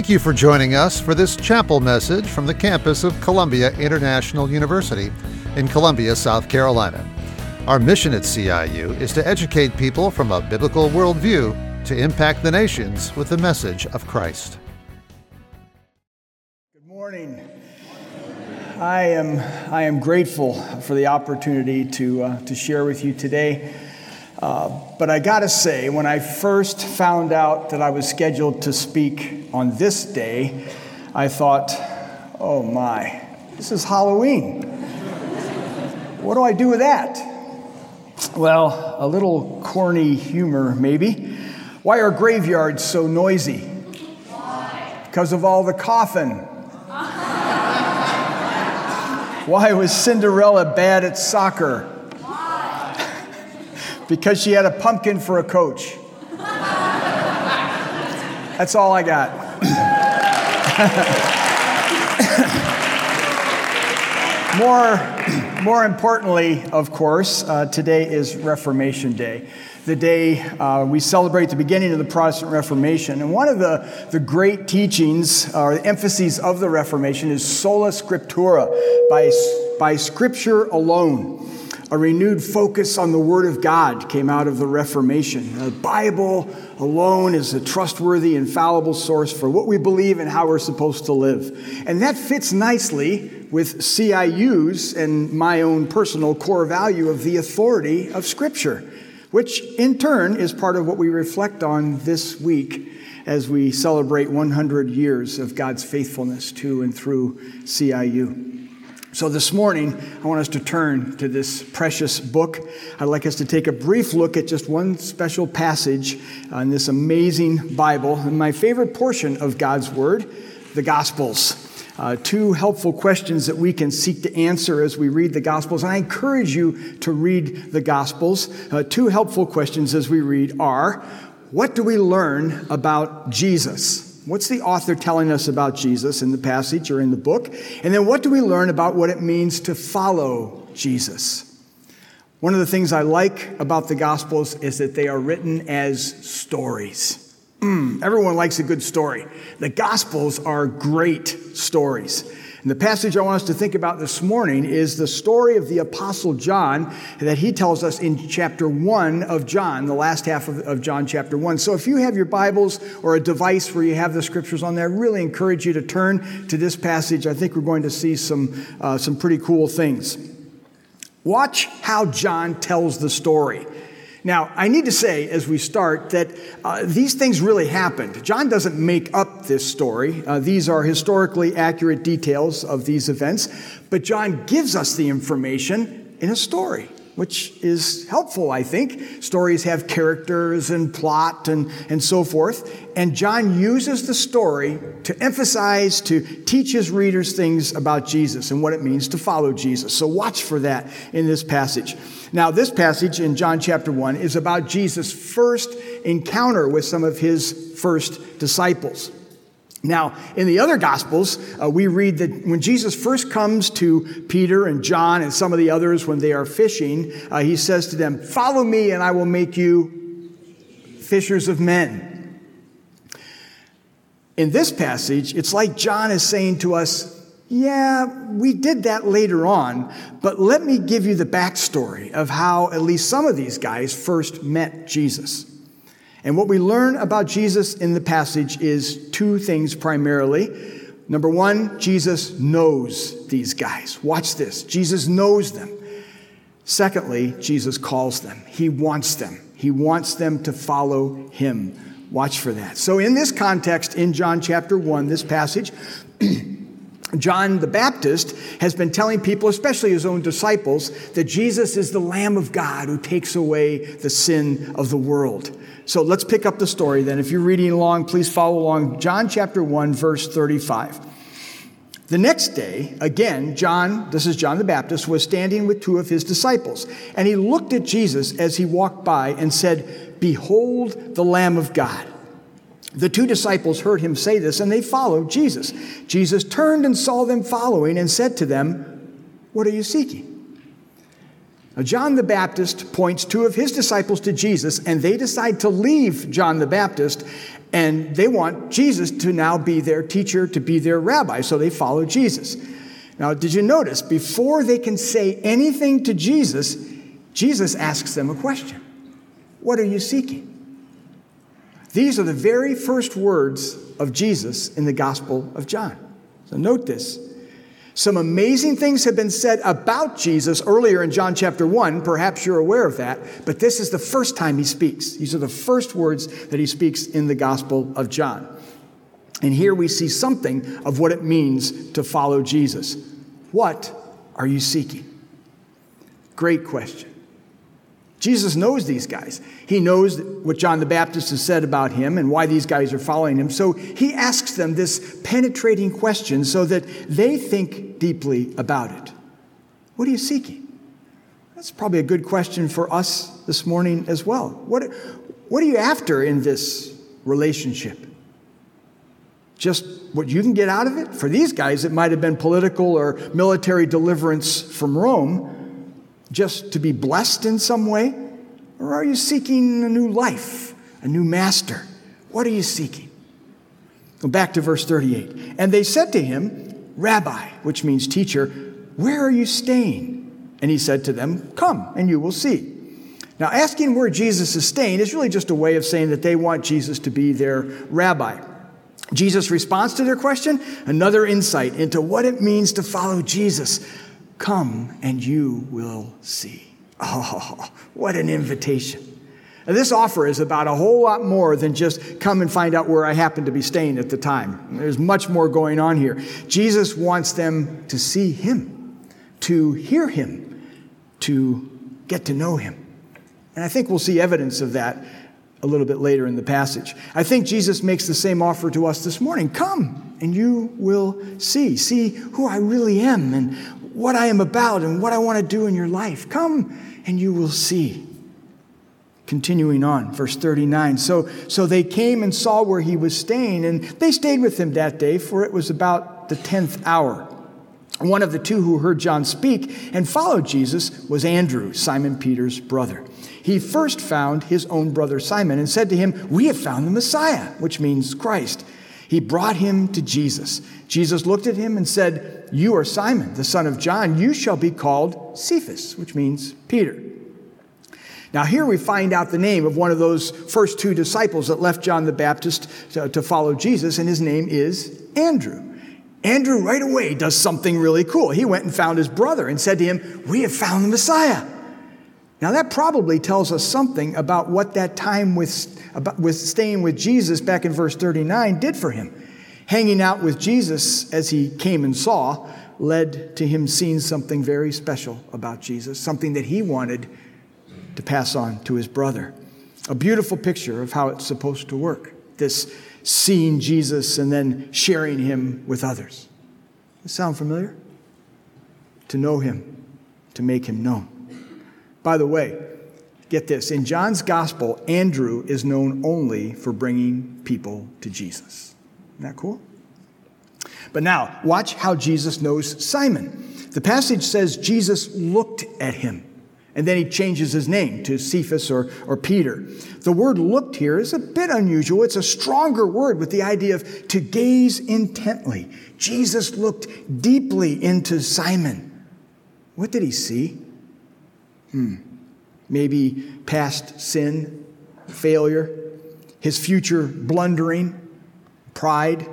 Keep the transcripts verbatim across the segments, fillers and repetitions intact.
Thank you for joining us for this chapel message from the campus of Columbia International University in Columbia, South Carolina. Our mission at C I U is to educate people from a biblical worldview to impact the nations with the message of Christ. Good morning. I am I am grateful for the opportunity to uh, to share with you today. Uh, but I gotta say, when I first found out that I was scheduled to speak on this day, I thought, oh my, this is Halloween. What do I do with that? Well, a little corny humor, maybe. Why are graveyards so noisy? Why? Because of all the coffin. Why was Cinderella bad at soccer? Because she had a pumpkin for a coach. That's all I got. more, more importantly, of course, uh, today is Reformation Day, the day uh, we celebrate the beginning of the Protestant Reformation. And one of the, the great teachings uh, or the emphases of the Reformation is sola scriptura, by, by Scripture alone. A renewed focus on the Word of God came out of the Reformation. The Bible alone is a trustworthy, infallible source for what we believe and how we're supposed to live. And that fits nicely with C I U's and my own personal core value of the authority of Scripture, which in turn is part of what we reflect on this week as we celebrate one hundred years of God's faithfulness to and through C I U. So this morning, I want us to turn to this precious book. I'd like us to take a brief look at just one special passage in this amazing Bible, and my favorite portion of God's Word, the Gospels. Uh, two helpful questions that we can seek to answer as we read the Gospels. And I encourage you to read the Gospels. Uh, two helpful questions as we read are, what do we learn about Jesus? What's the author telling us about Jesus in the passage or in the book? And then what do we learn about what it means to follow Jesus? One of the things I like about the Gospels is that they are written as stories. Mm, everyone likes a good story. The Gospels are great stories. And the passage I want us to think about this morning is the story of the Apostle John that he tells us in chapter one of John, the last half of, of John chapter one. So if you have your Bibles or a device where you have the Scriptures on there, I really encourage you to turn to this passage. I think we're going to see some, uh, some pretty cool things. Watch how John tells the story. Now, I need to say as we start that uh, these things really happened. John doesn't make up this story. Uh, these are historically accurate details of these events. But John gives us the information in a story, which is helpful, I think. Stories have characters and plot and, and so forth. And John uses the story to emphasize, to teach his readers things about Jesus and what it means to follow Jesus. So watch for that in this passage. Now, this passage in John chapter one is about Jesus' first encounter with some of his first disciples. Now, in the other Gospels, uh, we read that when Jesus first comes to Peter and John and some of the others when they are fishing, uh, he says to them, "Follow me and I will make you fishers of men." In this passage, it's like John is saying to us, yeah, we did that later on, but let me give you the backstory of how at least some of these guys first met Jesus. And what we learn about Jesus in the passage is two things primarily. Number one, Jesus knows these guys. Watch this. Jesus knows them. Secondly, Jesus calls them. He wants them. He wants them to follow him. Watch for that. So in this context, in John chapter one, this passage, John the Baptist has been telling people, especially his own disciples, that Jesus is the Lamb of God who takes away the sin of the world. So let's pick up the story then. If you're reading along, please follow along. John chapter one, verse thirty-five. The next day, again, John, this is John the Baptist, was standing with two of his disciples. And he looked at Jesus as he walked by and said, "Behold the Lamb of God." The two disciples heard him say this, and they followed Jesus. Jesus turned and saw them following and said to them, "What are you seeking?" Now, John the Baptist points two of his disciples to Jesus, and they decide to leave John the Baptist, and they want Jesus to now be their teacher, to be their rabbi, so they follow Jesus. Now, did you notice, before they can say anything to Jesus, Jesus asks them a question. What are you seeking? These are the very first words of Jesus in the Gospel of John. So note this. Some amazing things have been said about Jesus earlier in John chapter one. Perhaps you're aware of that. But this is the first time he speaks. These are the first words that he speaks in the Gospel of John. And here we see something of what it means to follow Jesus. What are you seeking? Great question. Jesus knows these guys. He knows what John the Baptist has said about him and why these guys are following him. So he asks them this penetrating question so that they think deeply about it. What are you seeking? That's probably a good question for us this morning as well. What, what are you after in this relationship? Just what you can get out of it? For these guys, it might have been political or military deliverance from Rome. Just to be blessed in some way? Or are you seeking a new life, a new master? What are you seeking? Go back to verse thirty-eight. And they said to him, Rabbi, which means teacher, where are you staying? And he said to them, come, and you will see. Now, asking where Jesus is staying is really just a way of saying that they want Jesus to be their rabbi. Jesus' response to their question, another insight into what it means to follow Jesus. Come and you will see. Oh, what an invitation. Now, this offer is about a whole lot more than just come and find out where I happen to be staying at the time. There's much more going on here. Jesus wants them to see him, to hear him, to get to know him. And I think we'll see evidence of that a little bit later in the passage. I think Jesus makes the same offer to us this morning. Come and you will see. See who I really am and what I am about and what I want to do in your life. Come and you will see. Continuing on, verse thirty-nine. So, so they came and saw where he was staying, and they stayed with him that day, for it was about the tenth hour. One of the two who heard John speak and followed Jesus was Andrew, Simon Peter's brother. He first found his own brother Simon and said to him, we have found the Messiah, which means Christ. He brought him to Jesus. Jesus looked at him and said, you are Simon, the son of John. You shall be called Cephas, which means Peter. Now here we find out the name of one of those first two disciples that left John the Baptist to, to follow Jesus, and his name is Andrew. Andrew right away does something really cool. He went and found his brother and said to him, we have found the Messiah. Now that probably tells us something about what that time with, about, with staying with Jesus back in verse thirty-nine did for him. Hanging out with Jesus as he came and saw led to him seeing something very special about Jesus, something that he wanted to pass on to his brother. A beautiful picture of how it's supposed to work, this seeing Jesus and then sharing him with others. Does it sound familiar? To know him, to make him known. By the way, get this. In John's gospel, Andrew is known only for bringing people to Jesus. Isn't that cool? But now, watch how Jesus knows Simon. The passage says Jesus looked at him, and then he changes his name to Cephas or, or Peter. The word looked here is a bit unusual. It's a stronger word with the idea of to gaze intently. Jesus looked deeply into Simon. What did he see? Hmm. Maybe past sin, failure, his future blundering, pride,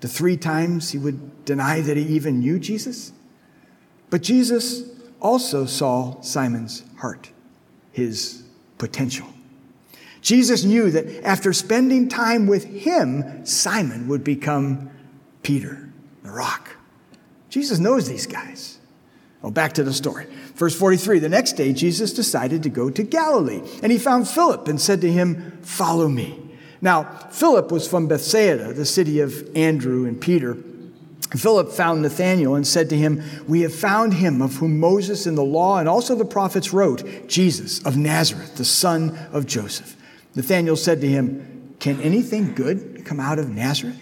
the three times he would deny that he even knew Jesus. But Jesus also saw Simon's heart, his potential. Jesus knew that after spending time with him, Simon would become Peter, the rock. Jesus knows these guys. Oh, back to the story. Verse forty-three, the next day Jesus decided to go to Galilee, and he found Philip and said to him, follow me. Now, Philip was from Bethsaida, the city of Andrew and Peter. Philip found Nathanael and said to him, we have found him of whom Moses in the law and also the prophets wrote, Jesus of Nazareth, the son of Joseph. Nathanael said to him, can anything good come out of Nazareth?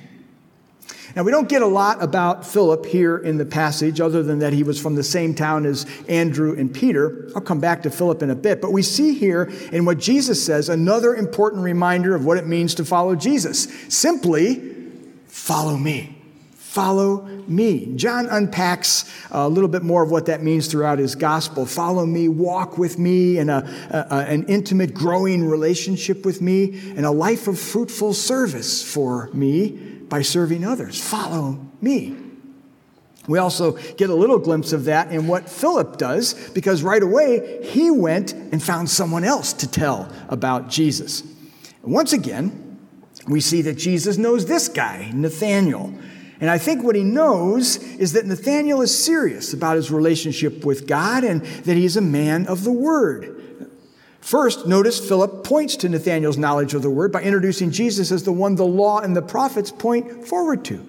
Now, we don't get a lot about Philip here in the passage, other than that he was from the same town as Andrew and Peter. I'll come back to Philip in a bit. But we see here in what Jesus says another important reminder of what it means to follow Jesus. Simply, follow me. Follow me. John unpacks a little bit more of what that means throughout his gospel. Follow me, walk with me in a, a, an intimate, growing relationship with me, and a life of fruitful service for me by serving others. Follow me. We also get a little glimpse of that in what Philip does, because right away he went and found someone else to tell about Jesus. And once again, we see that Jesus knows this guy, Nathanael. And I think what he knows is that Nathanael is serious about his relationship with God and that he's a man of the Word. First, notice Philip points to Nathanael's knowledge of the Word by introducing Jesus as the one the law and the prophets point forward to.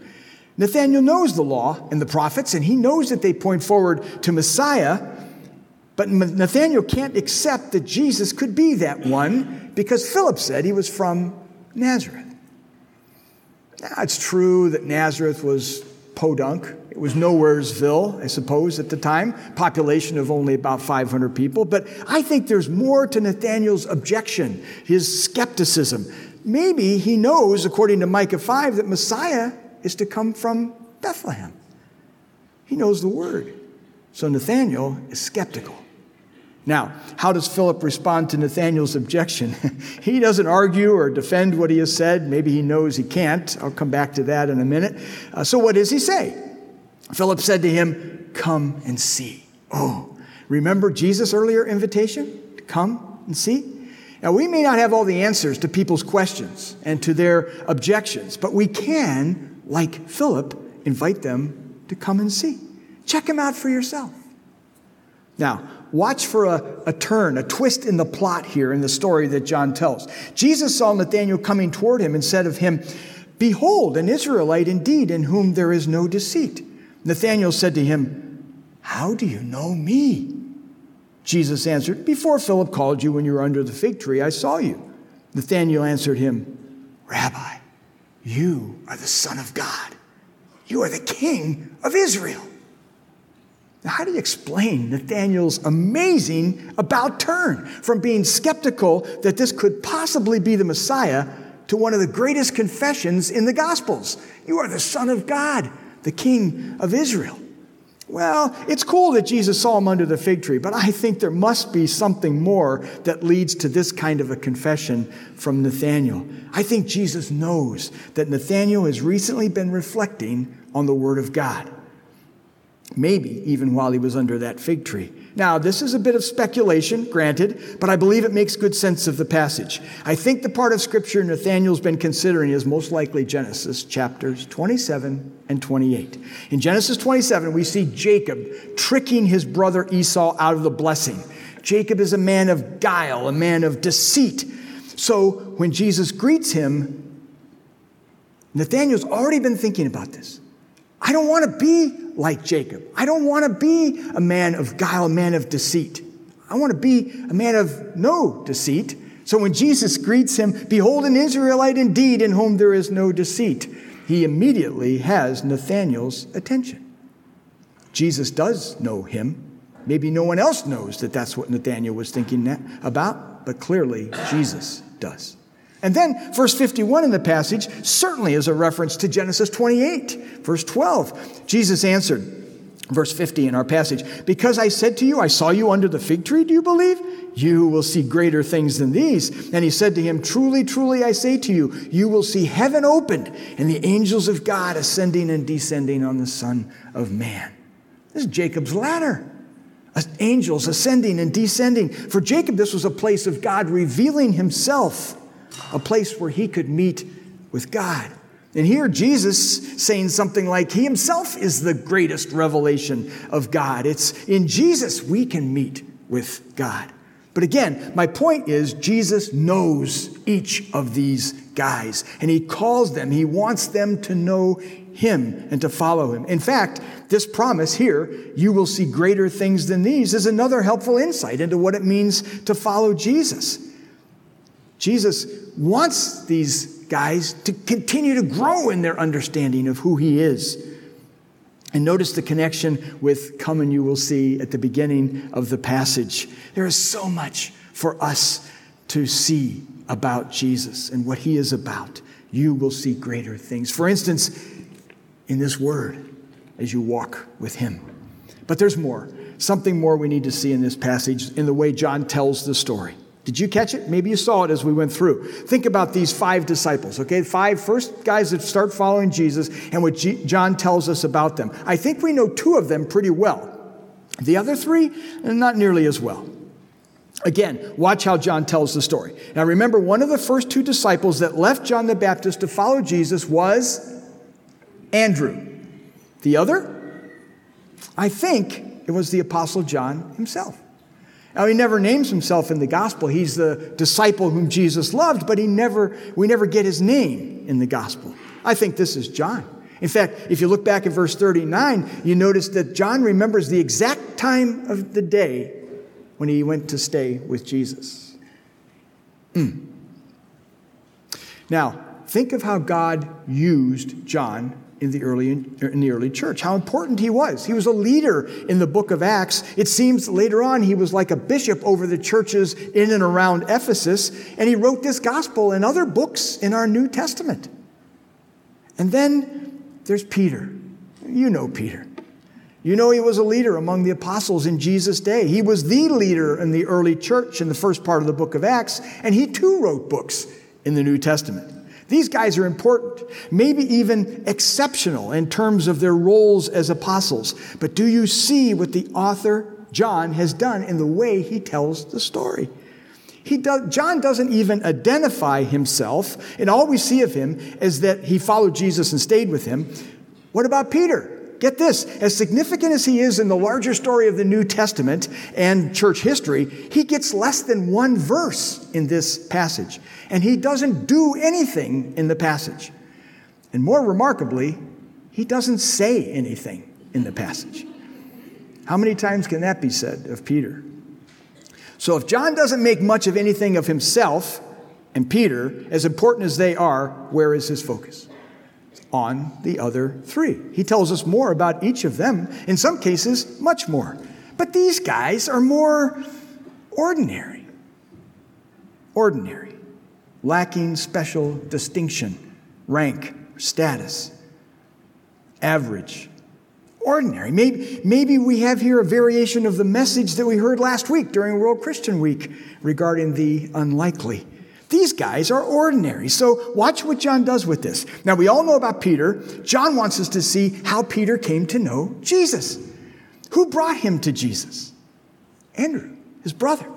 Nathanael knows the law and the prophets, and he knows that they point forward to Messiah, but Nathanael can't accept that Jesus could be that one because Philip said he was from Nazareth. Now, it's true that Nazareth was podunk. It was nowheresville, I suppose, at the time, population of only about five hundred people. But I think there's more to Nathanael's objection, his skepticism. Maybe he knows, according to Micah five, that Messiah is to come from Bethlehem. He knows the word. So Nathanael is skeptical. Now, how does Philip respond to Nathanael's objection? He doesn't argue or defend what he has said. Maybe he knows he can't. I'll come back to that in a minute. Uh, so what does he say? Philip said to him, "Come and see." Oh, remember Jesus' earlier invitation? Come and see? Now, we may not have all the answers to people's questions and to their objections, but we can, like Philip, invite them to come and see. Check him out for yourself. Now, watch for a, a turn, a twist in the plot here in the story that John tells. Jesus saw Nathanael coming toward him and said of him, "Behold, an Israelite indeed, in whom there is no deceit." Nathanael said to him, "How do you know me?" Jesus answered, "Before Philip called you when you were under the fig tree, I saw you." Nathanael answered him, "Rabbi, you are the Son of God. You are the King of Israel." Now, how do you explain Nathanael's amazing about turn from being skeptical that this could possibly be the Messiah to one of the greatest confessions in the Gospels? "You are the Son of God, the King of Israel." Well, it's cool that Jesus saw him under the fig tree, but I think there must be something more that leads to this kind of a confession from Nathanael. I think Jesus knows that Nathanael has recently been reflecting on the Word of God. Maybe even while he was under that fig tree. Now, this is a bit of speculation, granted, but I believe it makes good sense of the passage. I think the part of Scripture Nathanael's been considering is most likely Genesis chapters twenty-seven and twenty-eight. In Genesis twenty-seven, we see Jacob tricking his brother Esau out of the blessing. Jacob is a man of guile, a man of deceit. So when Jesus greets him, Nathanael's already been thinking about this. I don't want to be like Jacob. I don't want to be a man of guile, a man of deceit. I want to be a man of no deceit. So when Jesus greets him, "Behold, an Israelite indeed, in whom there is no deceit," he immediately has Nathanael's attention. Jesus does know him. Maybe no one else knows that that's what Nathanael was thinking about, but clearly Jesus does. And then verse fifty-one in the passage certainly is a reference to Genesis twenty-eight, verse twelve. Jesus answered, verse fifty in our passage, "Because I said to you, I saw you under the fig tree, do you believe? You will see greater things than these." And he said to him, "Truly, truly, I say to you, you will see heaven opened and the angels of God ascending and descending on the Son of Man." This is Jacob's ladder. Angels ascending and descending. For Jacob, this was a place of God revealing himself, a place where he could meet with God. And here Jesus saying something like he himself is the greatest revelation of God. It's in Jesus we can meet with God. But again, my point is Jesus knows each of these guys, and he calls them. He wants them to know him and to follow him. In fact, this promise here, "You will see greater things than these," is another helpful insight into what it means to follow Jesus. Jesus wants these guys to continue to grow in their understanding of who he is. And notice the connection with come and you will see at the beginning of the passage. There is so much for us to see about Jesus and what he is about. You will see greater things. For instance, in this word, as you walk with him. But there's more. Something more we need to see in this passage in the way John tells the story. Did you catch it? Maybe you saw it as we went through. Think about these five disciples, okay? Five first guys that start following Jesus and what G- John tells us about them. I think we know two of them pretty well. The other three, not nearly as well. Again, watch how John tells the story. Now remember, one of the first two disciples that left John the Baptist to follow Jesus was Andrew. The other, I think it was the Apostle John himself. Now, he never names himself in the gospel. He's the disciple whom Jesus loved, but he never, we never get his name in the gospel. I think this is John. In fact, if you look back at verse thirty-nine, you notice that John remembers the exact time of the day when he went to stay with Jesus. Mm. Now, think of how God used John in the early in the early church, how important he was. He was a leader in the book of Acts. It seems later on he was like a bishop over the churches in and around Ephesus, and he wrote this gospel and other books in our New Testament. And then there's Peter. You know Peter. You know he was a leader among the apostles in Jesus' day. He was the leader in the early church in the first part of the book of Acts, and he too wrote books in the New Testament. These guys are important, maybe even exceptional in terms of their roles as apostles. But do you see what the author, John, has done in the way he tells the story? He does, John doesn't even identify himself, and all we see of him is that he followed Jesus and stayed with him. What about Peter? Get this, as significant as he is in the larger story of the New Testament and church history, he gets less than one verse in this passage. And he doesn't do anything in the passage. And more remarkably, he doesn't say anything in the passage. How many times can that be said of Peter? So if John doesn't make much of anything of himself and Peter, as important as they are, where is his focus? On the other three. He tells us more about each of them, in some cases, much more. But these guys are more ordinary, ordinary, lacking special distinction, rank, status, average, ordinary. Maybe, maybe we have here a variation of the message that we heard last week during World Christian Week regarding the unlikely. These guys are ordinary. So watch what John does with this. Now, we all know about Peter. John wants us to see how Peter came to know Jesus. Who brought him to Jesus? Andrew, his brother.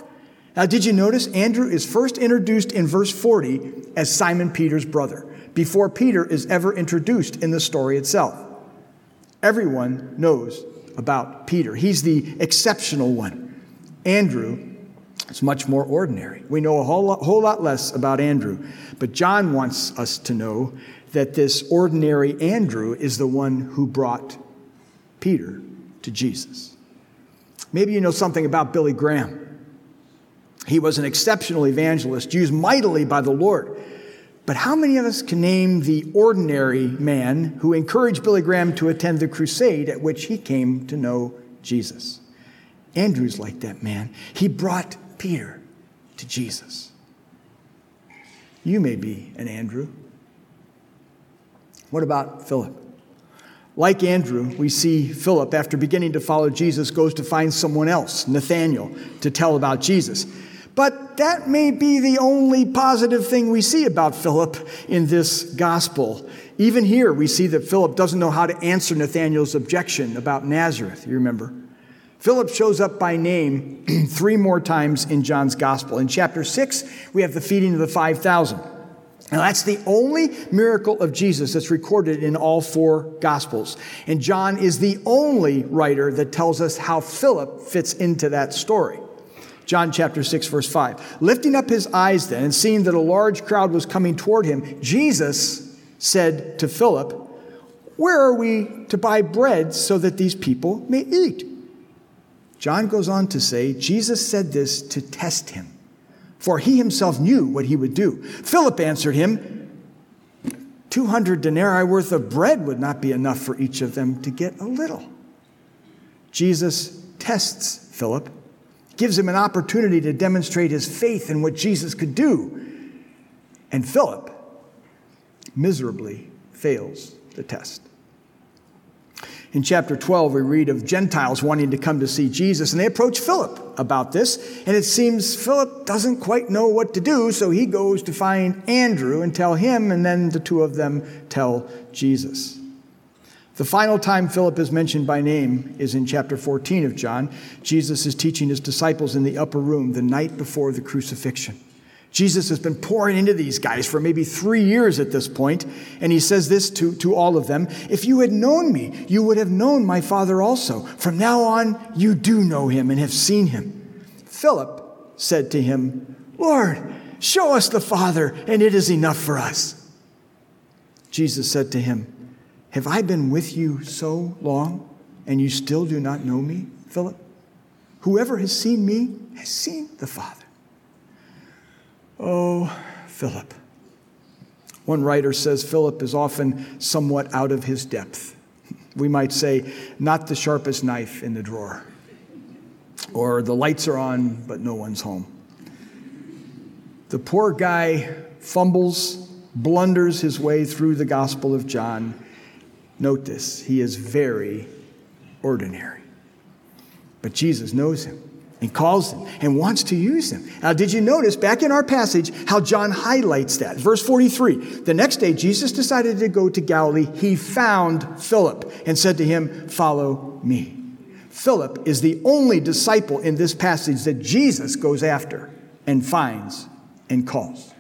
Now, did you notice Andrew is first introduced in verse forty as Simon Peter's brother, before Peter is ever introduced in the story itself? Everyone knows about Peter. He's the exceptional one. Andrew is much more ordinary. We know a whole lot, whole lot less about Andrew, but John wants us to know that this ordinary Andrew is the one who brought Peter to Jesus. Maybe you know something about Billy Graham. He was an exceptional evangelist, used mightily by the Lord. But how many of us can name the ordinary man who encouraged Billy Graham to attend the crusade at which he came to know Jesus? Andrew's like that man. He brought Peter to Jesus. You may be an Andrew. What about Philip? Like Andrew, we see Philip, after beginning to follow Jesus, goes to find someone else, Nathanael, to tell about Jesus. But that may be the only positive thing we see about Philip in this gospel. Even here, we see that Philip doesn't know how to answer Nathanael's objection about Nazareth, you remember. Philip shows up by name three more times in John's gospel. In chapter six, we have the feeding of the five thousand. Now, that's the only miracle of Jesus that's recorded in all four Gospels. And John is the only writer that tells us how Philip fits into that story. John chapter six, verse five. Lifting up his eyes then and seeing that a large crowd was coming toward him, Jesus said to Philip, "Where are we to buy bread so that these people may eat?" John goes on to say, Jesus said this to test him, for he himself knew what he would do. Philip answered him, two hundred denarii worth of bread would not be enough for each of them to get a little. Jesus tests Philip, gives him an opportunity to demonstrate his faith in what Jesus could do. And Philip miserably fails the test. In chapter twelve, we read of Gentiles wanting to come to see Jesus, and they approach Philip about this, and it seems Philip doesn't quite know what to do, so he goes to find Andrew and tell him, and then the two of them tell Jesus. The final time Philip is mentioned by name is in chapter fourteen of John. Jesus is teaching his disciples in the upper room the night before the crucifixion. Jesus has been pouring into these guys for maybe three years at this point, and he says this to, to all of them, "If you had known me, you would have known my Father also. From now on, you do know him and have seen him." Philip said to him, "Lord, show us the Father, and it is enough for us." Jesus said to him, "Have I been with you so long, and you still do not know me, Philip? Whoever has seen me has seen the Father." Oh, Philip. One writer says Philip is often somewhat out of his depth. We might say, not the sharpest knife in the drawer. Or the lights are on, but no one's home. The poor guy fumbles, blunders his way through the Gospel of John. Note this, he is very ordinary. But Jesus knows him. And calls them and wants to use them. Now, did you notice back in our passage how John highlights that? Verse forty-three, the next day Jesus decided to go to Galilee. He found Philip and said to him, "Follow me." Philip is the only disciple in this passage that Jesus goes after and finds and calls.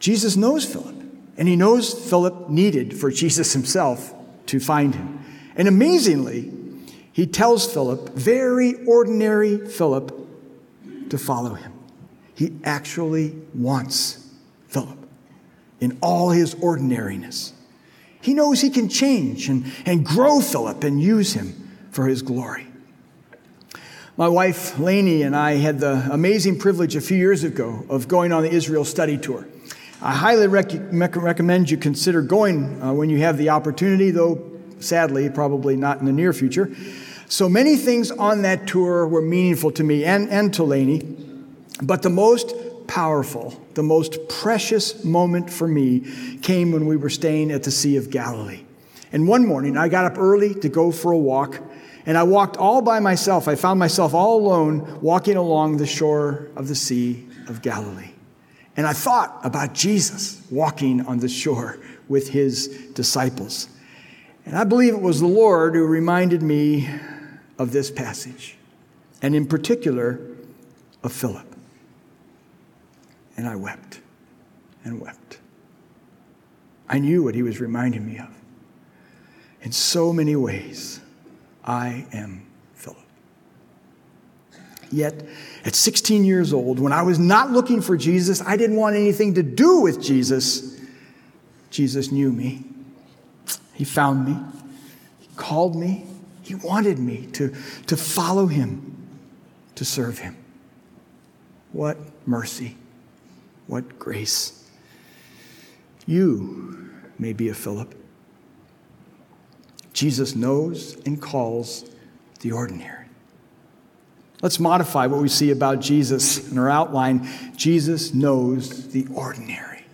Jesus knows Philip, and he knows Philip needed for Jesus himself to find him. And amazingly, he tells Philip, very ordinary Philip, to follow him. He actually wants Philip in all his ordinariness. He knows he can change and, and grow Philip and use him for his glory. My wife, Lainey, and I had the amazing privilege a few years ago of going on the Israel study tour. I highly rec- recommend you consider going uh, when you have the opportunity, though sadly, probably not in the near future. So many things on that tour were meaningful to me and, and to Lainey, but the most powerful, the most precious moment for me came when we were staying at the Sea of Galilee. And one morning, I got up early to go for a walk, and I walked all by myself. I found myself all alone walking along the shore of the Sea of Galilee. And I thought about Jesus walking on the shore with his disciples. And I believe it was the Lord who reminded me of this passage, and in particular, of Philip. And I wept and wept. I knew what he was reminding me of. In so many ways, I am Philip. Yet, at sixteen years old, when I was not looking for Jesus, I didn't want anything to do with Jesus. Jesus knew me. He found me, he called me, he wanted me to, to follow him, to serve him. What mercy, what grace. You may be a Philip. Jesus knows and calls the ordinary. Let's modify what we see about Jesus in our outline. Jesus knows the ordinary.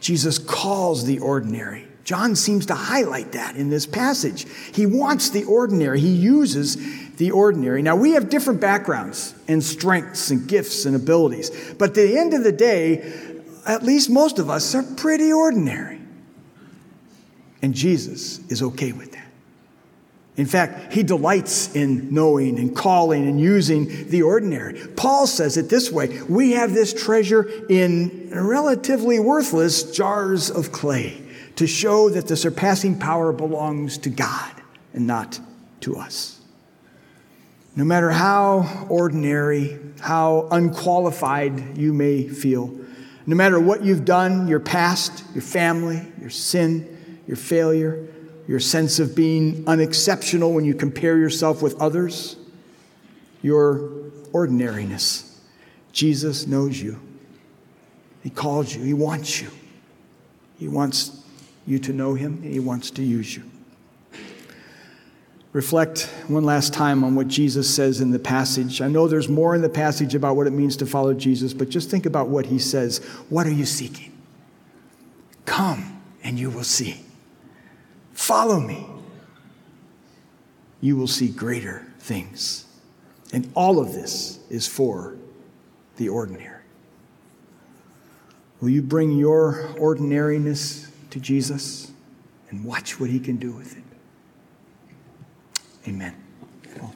Jesus calls the ordinary. John seems to highlight that in this passage. He wants the ordinary. He uses the ordinary. Now, we have different backgrounds and strengths and gifts and abilities. But at the end of the day, at least most of us are pretty ordinary. And Jesus is okay with that. In fact, he delights in knowing and calling and using the ordinary. Paul says it this way, "We have this treasure in relatively worthless jars of clay, to show that the surpassing power belongs to God and not to us." No matter how ordinary, how unqualified you may feel, no matter what you've done, your past, your family, your sin, your failure, your sense of being unexceptional when you compare yourself with others, your ordinariness, Jesus knows you. He calls you. He wants you. He wants you to know him, and he wants to use you. Reflect one last time on what Jesus says in the passage. I know there's more in the passage about what it means to follow Jesus, but just think about what he says. What are you seeking? Come, and you will see. Follow me. You will see greater things. And all of this is for the ordinary. Will you bring your ordinariness to Jesus and watch what he can do with it? Amen. Cool.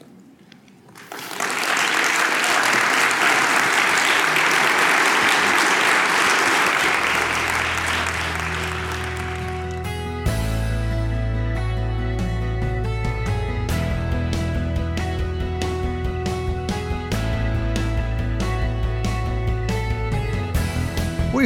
We